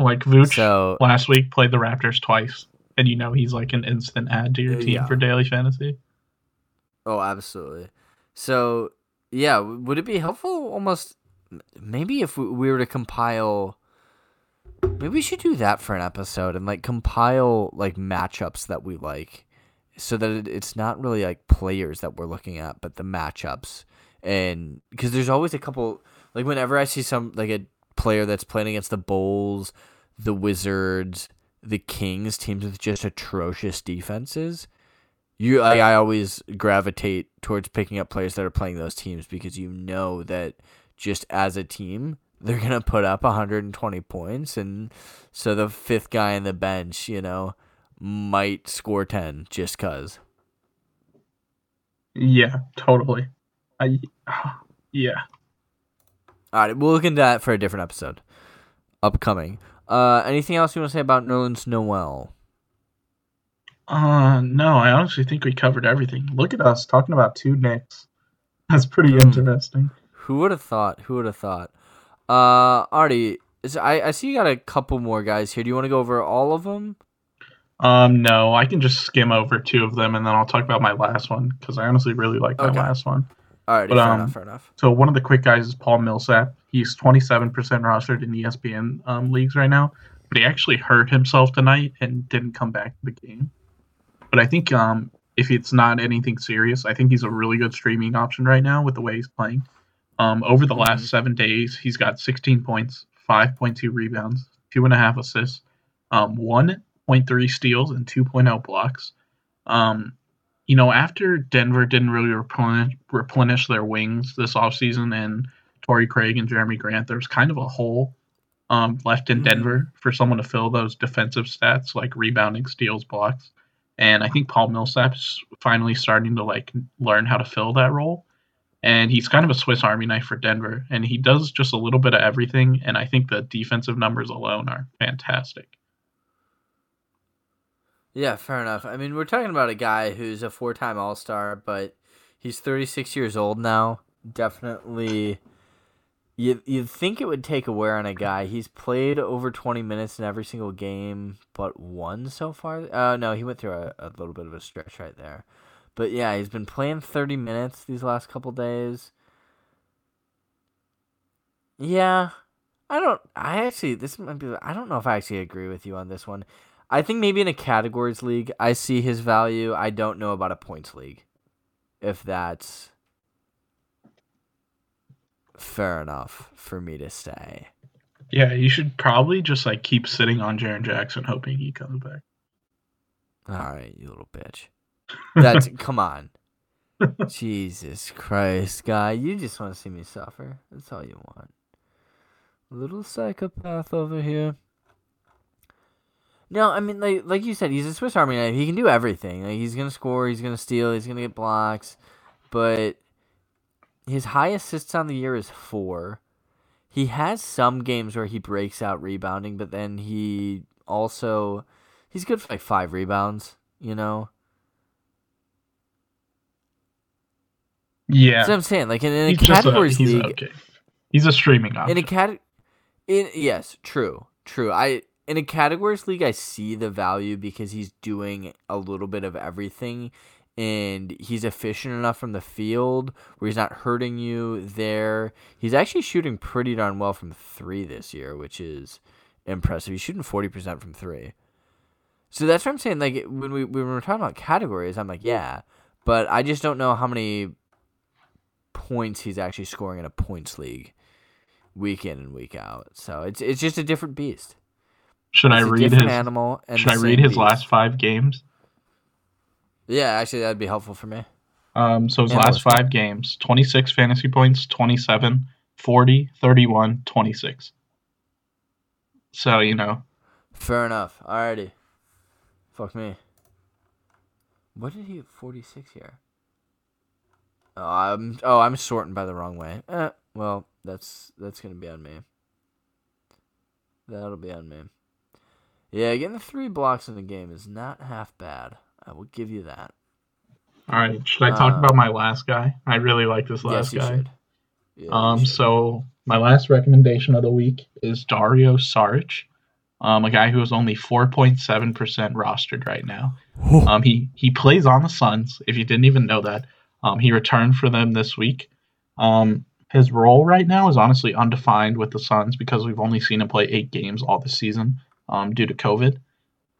Like Vooch so, last week played the Raptors twice, and you know he's like an instant add to your team yeah. for daily fantasy. Oh, absolutely. So, yeah, would it be helpful almost maybe if we were to compile... Maybe we should do that for an episode and like compile like matchups that we like, so that it's not really like players that we're looking at, but the matchups. And because there's always a couple, like whenever I see some, like a player that's playing against the Bulls, the Wizards, the Kings, teams with just atrocious defenses, you, I, I always gravitate towards picking up players that are playing those teams, because you know that just as a team, they're going to put up one hundred twenty points. And so the fifth guy on the bench, you know, might score ten just cause. Yeah, totally. I yeah. All right, we'll look into that for a different episode upcoming. Uh, anything else you want to say about Nerlens Noel? Uh, no, I honestly think we covered everything. Look at us talking about two Knicks. That's pretty mm. interesting. Who would have thought? Who would have thought? Uh, Artie, is, I I see you got a couple more guys here. Do you want to go over all of them? Um, no, I can just skim over two of them, and then I'll talk about my last one, because I honestly really like that okay. last one. All right, fair um, enough, fair enough. So one of the quick guys is Paul Millsap. He's twenty-seven percent rostered in E S P N um, leagues right now, but he actually hurt himself tonight and didn't come back to the game. But I think um, if it's not anything serious, I think he's a really good streaming option right now with the way he's playing. Um, over the mm-hmm. last seven days, he's got sixteen points, five point two rebounds, two point five assists, um, one zero point three steals and two point oh blocks. Um, you know, after Denver didn't really replenish, replenish their wings this offseason, and Torrey Craig and Jeremy Grant, there was kind of a hole um, left in Denver for someone to fill those defensive stats like rebounding, steals, blocks. And I think Paul Millsap's finally starting to like learn how to fill that role. And he's kind of a Swiss Army knife for Denver, and he does just a little bit of everything. And I think the defensive numbers alone are fantastic. Yeah, fair enough. I mean, we're talking about a guy who's a four-time All-Star, but he's thirty-six years old now. Definitely, You you'd think it would take a wear on a guy. He's played over twenty minutes in every single game, but one so far. Oh uh, no, he went through a, a little bit of a stretch right there, but yeah, he's been playing thirty minutes these last couple days. Yeah, I don't. I actually this might be. I don't know if I actually agree with you on this one. I think maybe in a categories league, I see his value. I don't know about a points league, if that's fair enough for me to say. Yeah, you should probably just like keep sitting on Jaren Jackson hoping he comes back. All right, you little bitch. That's come on. Jesus Christ, guy. You just want to see me suffer. That's all you want. Little psychopath over here. No, I mean, like like you said, he's a Swiss Army knife. He can do everything. Like, he's going to score, he's going to steal, he's going to get blocks, but his high assists on the year is four. He has some games where he breaks out rebounding, but then he also... He's good for like five rebounds, you know? Yeah. That's what I'm saying. Like in, in a categories a, he's league... Okay. He's a streaming option. In a cat, in Yes, true. True. I In a categories league, I see the value because he's doing a little bit of everything. And he's efficient enough from the field where he's not hurting you there. He's actually shooting pretty darn well from three this year, which is impressive. He's shooting forty percent from three. So that's what I'm saying. Like when we, when we were talking about categories, I'm like, yeah. But I just don't know how many points he's actually scoring in a points league week in and week out. So it's it's just a different beast. Should it's I read his, animal should I read his beast. last five games? Yeah, actually, that'd be helpful for me. Um, so his last five games, twenty-six fantasy points, twenty-seven, forty, thirty-one, twenty-six. So, you know. Fair enough. Alrighty. Fuck me. What did he have forty-six here? Oh, I'm, oh, I'm sorting by the wrong way. Eh, well, that's that's going to be on me. That'll be on me. Yeah, getting the three blocks in the game is not half bad. I will give you that. All right. Should I talk uh, about my last guy? I really like this last yes, you guy. Should. Yeah, um, you should. So my last recommendation of the week is Dario Saric, um, a guy who is only four point seven percent rostered right now. Um, he, he plays on the Suns, if you didn't even know that. Um, he returned for them this week. Um, his role right now is honestly undefined with the Suns because we've only seen him play eight games all this season um, due to COVID.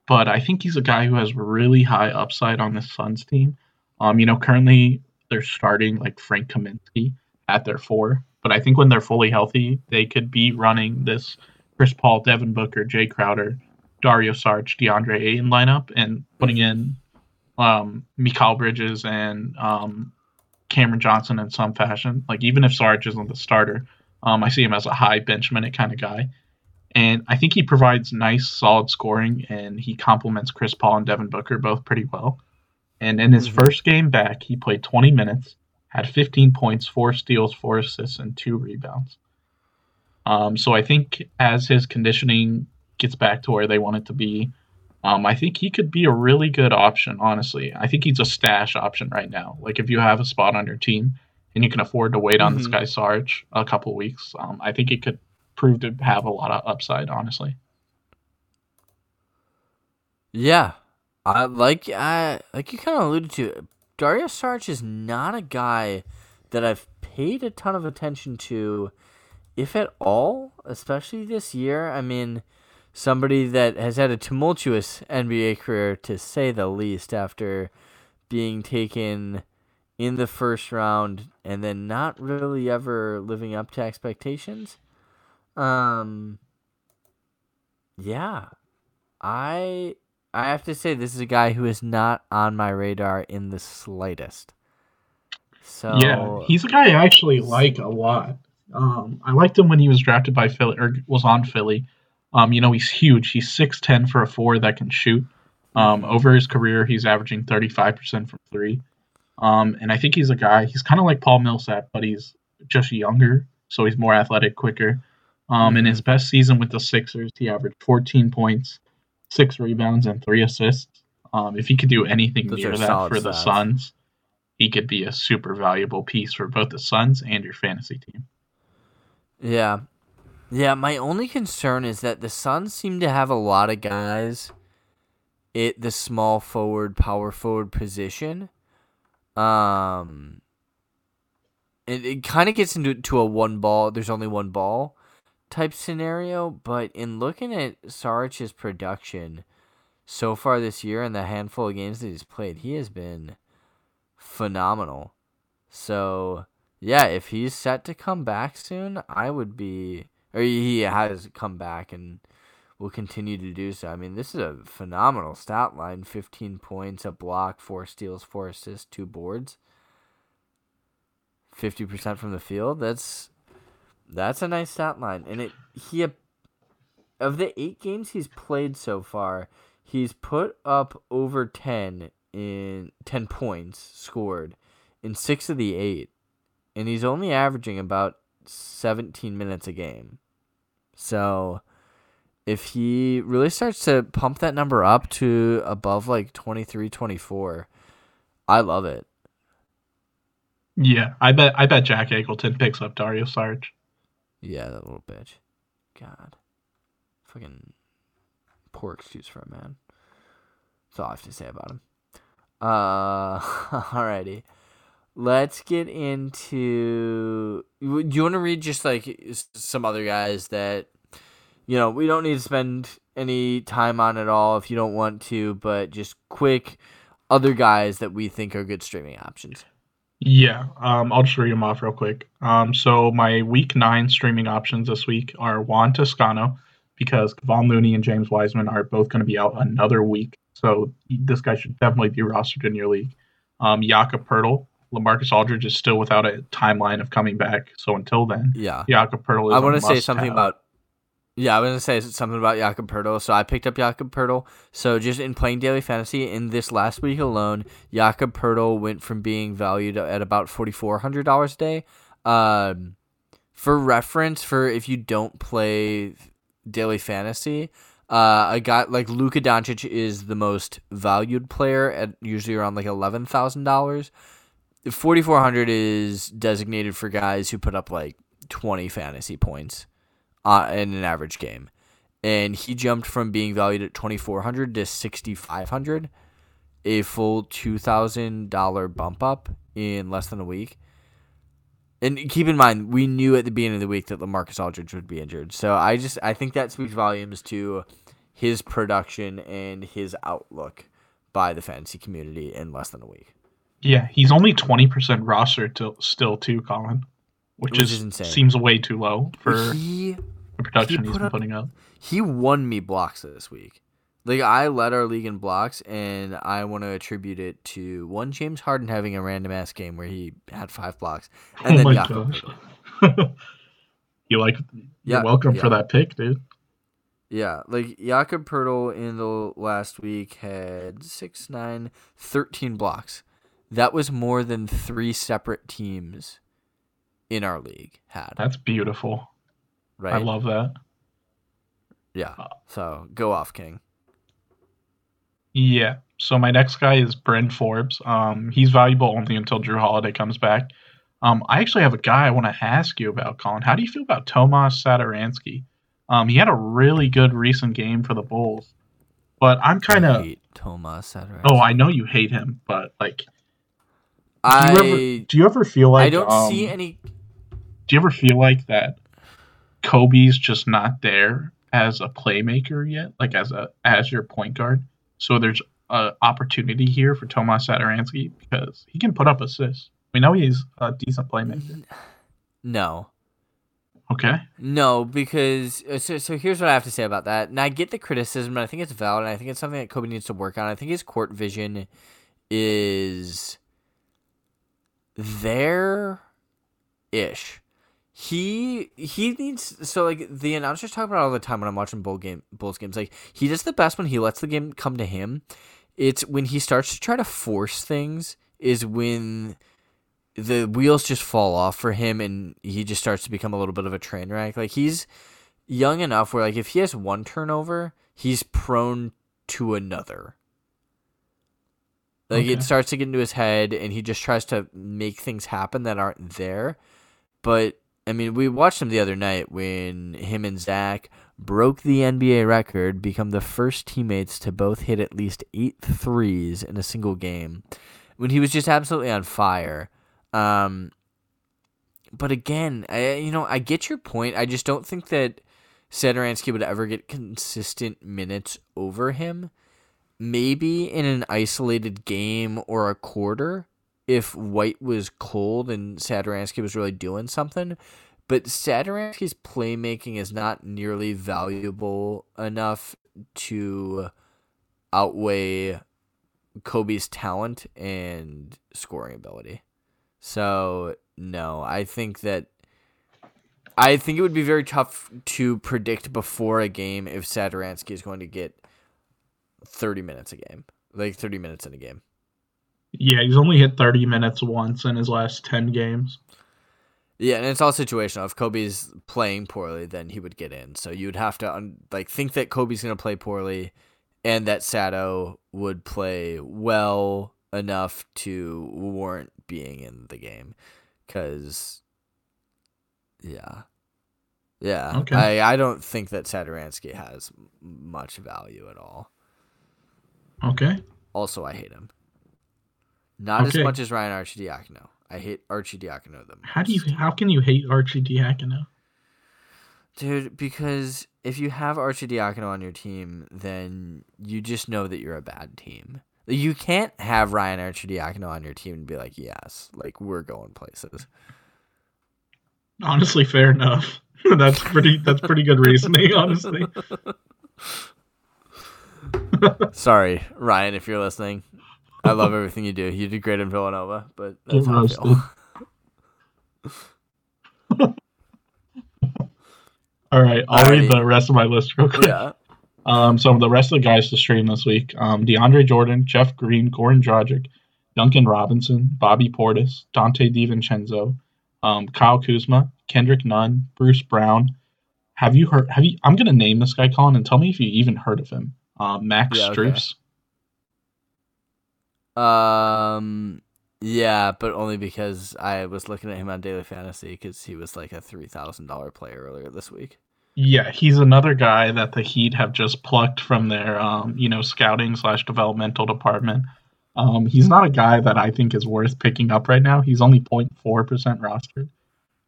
But I think he's a guy who has really high upside on the Suns team. Um, you know, currently they're starting like Frank Kaminsky at their four. But I think when they're fully healthy, they could be running this Chris Paul, Devin Booker, Jay Crowder, Dario Saric, DeAndre Ayton lineup and putting in um, Mikal Bridges and um, Cameron Johnson in some fashion. Like even if Saric isn't the starter, um, I see him as a high bench minute kind of guy. And I think he provides nice, solid scoring, and he complements Chris Paul and Devin Booker both pretty well. And in his first game back, he played twenty minutes, had fifteen points, four steals, four assists, and two rebounds. Um, so I think as his conditioning gets back to where they want it to be, um, I think he could be a really good option, honestly. I think he's a stash option right now. Like if you have a spot on your team and you can afford to wait on mm-hmm. this guy Saric a couple weeks, um, I think it could proved to have a lot of upside, honestly. Yeah. I like I like you kind of alluded to, Dario Saric is not a guy that I've paid a ton of attention to, if at all, especially this year. I mean, somebody that has had a tumultuous N B A career, to say the least, after being taken in the first round and then not really ever living up to expectations. Um, yeah, I, I have to say this is a guy who is not on my radar in the slightest. So yeah, he's a guy I actually like a lot. Um, I liked him when he was drafted by Philly or was on Philly. Um, you know, he's huge. He's six ten for a four that can shoot. Um, over his career, he's averaging thirty-five percent from three. Um, and I think he's a guy, he's kind of like Paul Millsap, but he's just younger. So he's more athletic, quicker. Um, in his best season with the Sixers, he averaged fourteen points, six rebounds, and three assists. Um, if he could do anything Those near that for the stats. Suns, he could be a super valuable piece for both the Suns and your fantasy team. Yeah. Yeah, my only concern is that the Suns seem to have a lot of guys at the small forward, power forward position. Um, it, it kind of gets into to a one ball, there's only one ball type scenario, but in looking at Saric's production so far this year and the handful of games that he's played, he has been phenomenal. So, yeah, if he's set to come back soon, I would be... Or he has come back and will continue to do so. I mean, this is a phenomenal stat line. fifteen points, a block, four steals, four assists, two boards. fifty percent from the field. That's that's a nice stat line. And it he of the eight games he's played so far, he's put up over ten in ten points scored in six of the eight. And he's only averaging about seventeen minutes a game. So if he really starts to pump that number up to above like twenty-three, twenty-four, I love it. Yeah, I bet I bet Jack Eggleton picks up Dario Saric. Yeah, that little bitch. God. Fucking poor excuse for a man. That's all I have to say about him. Uh, alrighty. Let's get into... Do you want to read just, like, some other guys that, you know, we don't need to spend any time on at all if you don't want to, but just quick other guys that we think are good streaming options? Yeah, um, I'll just read them off real quick. Um, so my week nine streaming options this week are Juan Toscano, because Kevon Looney and James Wiseman are both going to be out another week, so this guy should definitely be rostered in your league. Um, Jakob Poeltl. LaMarcus Aldridge is still without a timeline of coming back, so until then, yeah. Jakob Poeltl is I want to say something have. about Yeah, I was going to say something about Jakob Poeltl. So I picked up Jakob Poeltl. So just in playing Daily Fantasy, in this last week alone, Jakob Poeltl went from being valued at about four thousand four hundred dollars a day. Um, for reference, for if you don't play Daily Fantasy, uh, I got like Luka Doncic is the most valued player at usually around like eleven thousand dollars. forty-four hundred is designated for guys who put up like twenty fantasy points uh, in an average game. And he jumped from being valued at twenty-four hundred to sixty-five hundred, a full two thousand dollars bump up in less than a week. And keep in mind, we knew at the beginning of the week that LaMarcus Aldridge would be injured. So I just I think that speaks volumes to his production and his outlook by the fantasy community in less than a week. Yeah, he's only twenty percent rostered till, still, too, Colin, which, which is, is insane. Seems way too low for he, the production he he's been up, putting up. He won me blocks this week. Like, I led our league in blocks, and I want to attribute it to, one, James Harden having a random-ass game where he had five blocks, and oh then Jakob. you like, you're yeah, welcome yeah. for that pick, dude. Yeah, like, Jakob Poeltl in the last week had six, nine, thirteen blocks. That was more than three separate teams in our league had. That's beautiful. Right? I love that. Yeah. So, go off, King. Yeah. So, my next guy is Bryn Forbes. Um, he's valuable only until Drew Holiday comes back. Um, I actually have a guy I want to ask you about, Colin. How do you feel about Tomáš Satoranský? Um, he had a really good recent game for the Bulls. But I'm kind of... I hate Tomáš Satoranský. Oh, I know you hate him, but, like... Do you, ever, I, do you ever feel like I don't um, see any? Do you ever feel like that Kobe's just not there as a playmaker yet, like as a as your point guard? So there's an opportunity here for Tomáš Satoranský because he can put up assists. We know he's a decent playmaker. No. Okay. No, because so so here's what I have to say about that, and I get the criticism, and I think it's valid, and I think it's something that Kobe needs to work on. I think his court vision is. There-ish. He he needs... So, like, the announcers talk about it all the time when I'm watching Bull game, Bulls games. Like, he does the best when he lets the game come to him. It's when he starts to try to force things is when the wheels just fall off for him and he just starts to become a little bit of a train wreck. Like, he's young enough where, like, if he has one turnover, he's prone to another. Like, okay. It starts to get into his head, and he just tries to make things happen that aren't there. But I mean, we watched him the other night when him and Zach broke the N B A record, become the first teammates to both hit at least eight threes in a single game, when he was just absolutely on fire. Um, but again, I, you know, I get your point. I just don't think that Satoranský would ever get consistent minutes over him. Maybe in an isolated game or a quarter, if White was cold and Satoranský was really doing something. But Satoranský's playmaking is not nearly valuable enough to outweigh Kobe's talent and scoring ability. So, no, I think that I think it would be very tough to predict before a game if Satoranský is going to get thirty minutes a game, like thirty minutes in a game. Yeah, he's only hit thirty minutes once in his last ten games. Yeah, and it's all situational. If Kobe's playing poorly, then he would get in. So you'd have to like think that Kobe's going to play poorly and that Sato would play well enough to warrant being in the game. Because, yeah. Yeah, okay. I, I don't think that Satoranský has much value at all. Okay. Also, I hate him. Not okay. as much as Ryan Arcidiacono. I hate Arcidiacono the most. How do you? How can you hate Arcidiacono? Dude, because if you have Arcidiacono on your team, then you just know that you're a bad team. You can't have Ryan Arcidiacono on your team and be like, yes, like we're going places. Honestly, fair enough. That's pretty. That's pretty good reasoning, honestly. Sorry, Ryan, if you're listening. I love everything you do. You did great in Villanova, but that's how I feel. All right, I'll All right. read the rest of my list real quick. Yeah. Um, so the rest of the guys to stream this week, um, DeAndre Jordan, Jeff Green, Goran Dragic, Duncan Robinson, Bobby Portis, Donte DiVincenzo, um, Kyle Kuzma, Kendrick Nunn, Bruce Brown. Have you heard? Have you? I'm gonna name this guy, Colin, and tell me if you even heard of him. Uh, Max yeah, Strus. Okay. Um. Yeah, but only because I was looking at him on Daily Fantasy because he was like a three thousand dollar player earlier this week. Yeah, he's another guy that the Heat have just plucked from their um, you know, scouting slash developmental department. Um, he's not a guy that I think is worth picking up right now. He's only zero point four percent rostered,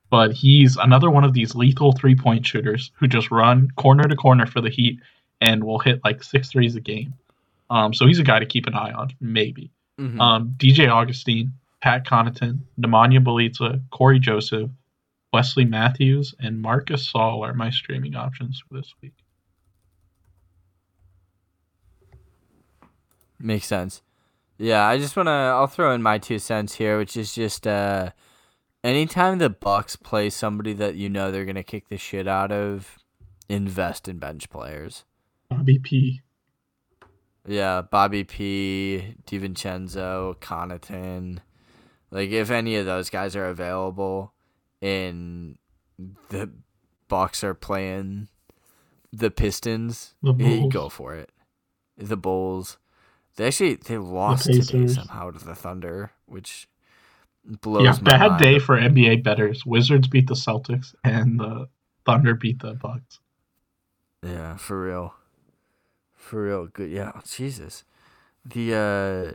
but he's another one of these lethal three point shooters who just run corner to corner for the Heat and will hit like six threes a game. Um, so he's a guy to keep an eye on, maybe. Mm-hmm. Um, D J Augustine, Pat Connaughton, Nemanja Bjelica, Corey Joseph, Wesley Matthews, and Marcus Saul are my streaming options for this week. Makes sense. Yeah, I just want to, I'll throw in my two cents here, which is just uh, anytime the Bucks play somebody that you know they're going to kick the shit out of, invest in bench players. Bobby P. Yeah, Bobby P, DiVincenzo, Connaughton. Like, if any of those guys are available and the Bucks are playing the Pistons, the you go for it. The Bulls. They actually they lost the today somehow to the Thunder, which blows yeah, my bad mind. Day for N B A bettors. Wizards beat the Celtics, and the Thunder beat the Bucks. Yeah, for real. For real good, yeah. Jesus, the uh,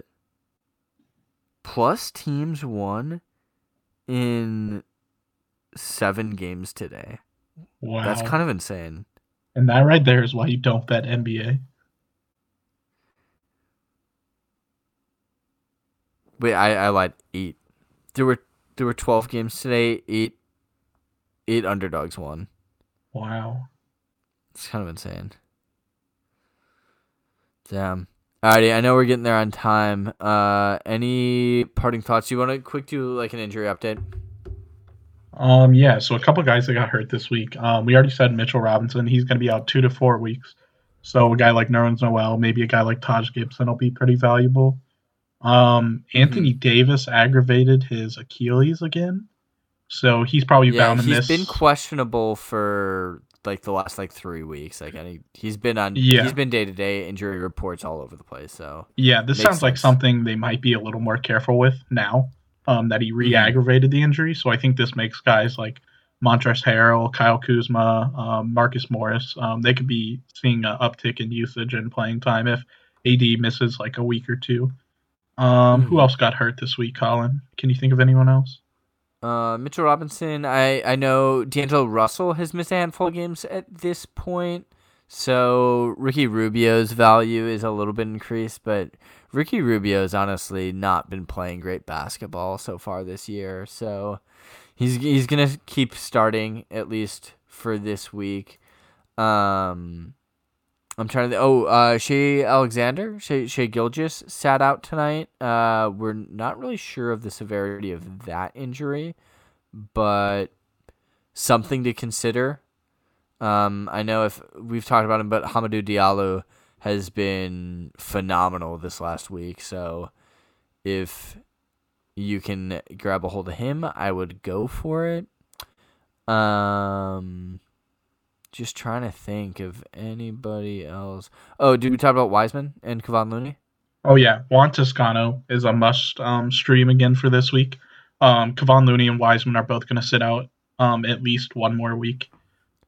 plus teams won in seven games today. Wow, that's kind of insane. And that right there is why you don't bet N B A. Wait, I, I lied. Eight. There were there were twelve games today. Eight, eight underdogs won. Wow, it's kind of insane. Damn. Alrighty, I know we're getting there on time. Uh, any parting thoughts? You want to quick do like an injury update? Um, yeah. So a couple of guys that got hurt this week. Um, we already said Mitchell Robinson. He's going to be out two to four weeks. So a guy like Nerlens Noel, maybe a guy like Taj Gibson will be pretty valuable. Um, Anthony mm-hmm. Davis aggravated his Achilles again, so he's probably yeah, bound to miss. He's been questionable for. Like the last like three weeks, like any, he's been on, yeah. he's been day to day injury reports all over the place. So yeah, this sounds sense. Like something they might be a little more careful with now um, that he re-aggravated the injury. So I think this makes guys like Montrezl Harrell, Kyle Kuzma, um, Marcus Morris. Um, they could be seeing an uptick in usage and playing time if A D misses like a week or two. Um, who else got hurt this week, Colin? Can you think of anyone else? Uh, Mitchell Robinson. I, I know D'Angelo Russell has missed a handful of games at this point. So Ricky Rubio's value is a little bit increased, but Ricky Rubio's honestly not been playing great basketball so far this year. So he's he's going to keep starting at least for this week. Um I'm trying to. Th- oh, uh, Shai Alexander, Shai, Shai Gilgeous sat out tonight. Uh, we're not really sure of the severity of that injury, but something to consider. Um, I know if we've talked about him, but Hamidou Diallo has been phenomenal this last week. So if you can grab a hold of him, I would go for it. Um. Just trying to think of anybody else. Oh, did we talk about Wiseman and Kevon Looney? Oh, yeah. Juan Toscano is a must um, stream again for this week. Um, Kevon Looney and Wiseman are both going to sit out um, at least one more week,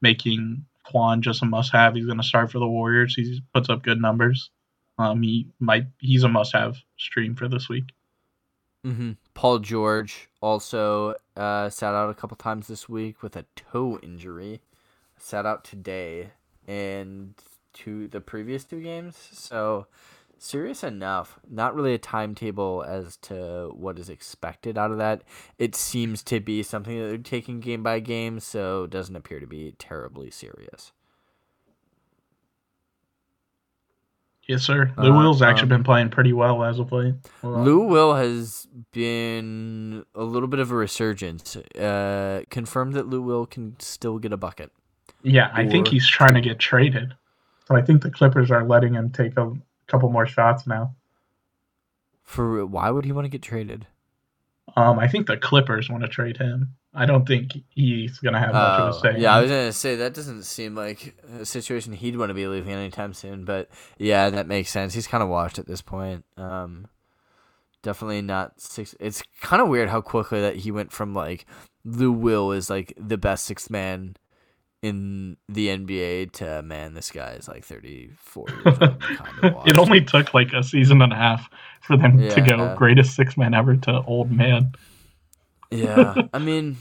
making Juan just a must-have. He's going to start for the Warriors. He puts up good numbers. Um, he might. He's a must-have stream for this week. Mm-hmm. Paul George also uh, sat out a couple times this week with a toe injury. Sat out today and to the previous two games. So serious enough, not really a timetable as to what is expected out of that. It seems to be something that they're taking game by game, so it doesn't appear to be terribly serious. Yes, sir. Lou uh, Will's actually um, been playing pretty well as of late. Well, Lou Will has been a little bit of a resurgence. Uh, confirmed that Lou Will can still get a bucket. Yeah, I think he's trying to get traded. So I think the Clippers are letting him take a couple more shots now. For why would he want to get traded? Um, I think the Clippers want to trade him. I don't think he's going to have much oh, of a say. Yeah, I was going to say, that doesn't seem like a situation he'd want to be leaving anytime soon. But, yeah, that makes sense. He's kind of washed at this point. Um, definitely not six. It's kind of weird how quickly that he went from, like, Lou Will is, like, the best sixth man in the N B A to, man, this guy is like thirty-four years old. Kind of it only took like a season and a half for them yeah. to go greatest six man ever to old man. Yeah. I mean,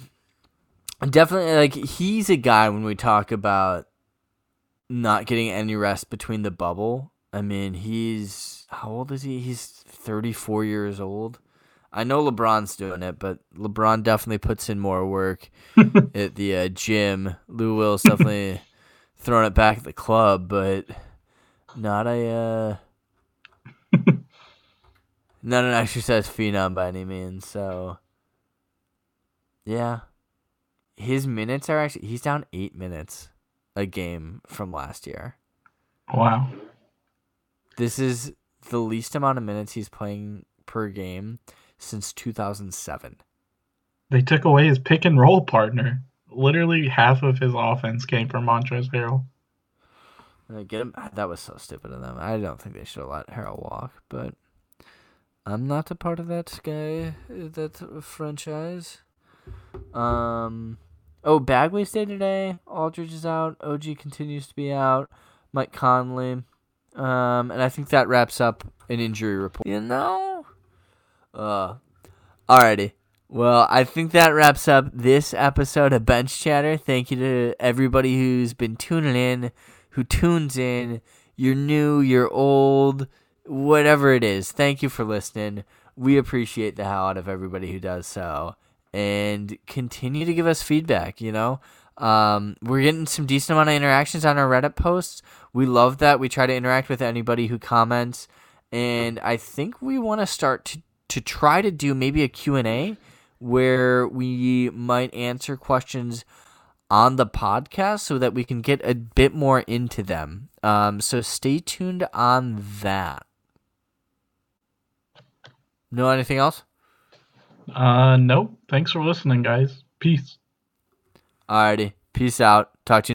definitely like he's a guy when we talk about not getting any rest between the bubble. I mean, he's, how old is he? He's thirty-four years old. I know LeBron's doing it, but LeBron definitely puts in more work at the uh, gym. Lou Will's definitely throwing it back at the club, but not a uh, not an exercise phenom by any means. So, yeah, his minutes are actually he's down eight minutes a game from last year. Wow, this is the least amount of minutes he's playing per game since two thousand seven. They took away his pick and roll partner. Literally half of his offense came from Montrezl Harrell. Get him. That was so stupid of them. I don't think they should have let Harrell walk, but I'm not a part of that guy, that franchise. Um, Oh, Bagley's day today. Aldridge is out. O G continues to be out. Mike Conley. Um, And I think that wraps up an injury report. You know? Uh, alrighty. Well, I think that wraps up this episode of Bench Chatter. Thank you to everybody who's been tuning in, who tunes in. You're new, you're old, whatever it is. Thank you for listening. We appreciate the hell out of everybody who does so. And continue to give us feedback, you know? Um, we're getting some decent amount of interactions on our Reddit posts. We love that. We try to interact with anybody who comments. And I think we want to start to to try to do maybe a Q and A where we might answer questions on the podcast so that we can get a bit more into them. Um, so stay tuned on that. Know anything else? Uh, nope. Thanks for listening, guys. Peace. Alrighty. Peace out. Talk to you.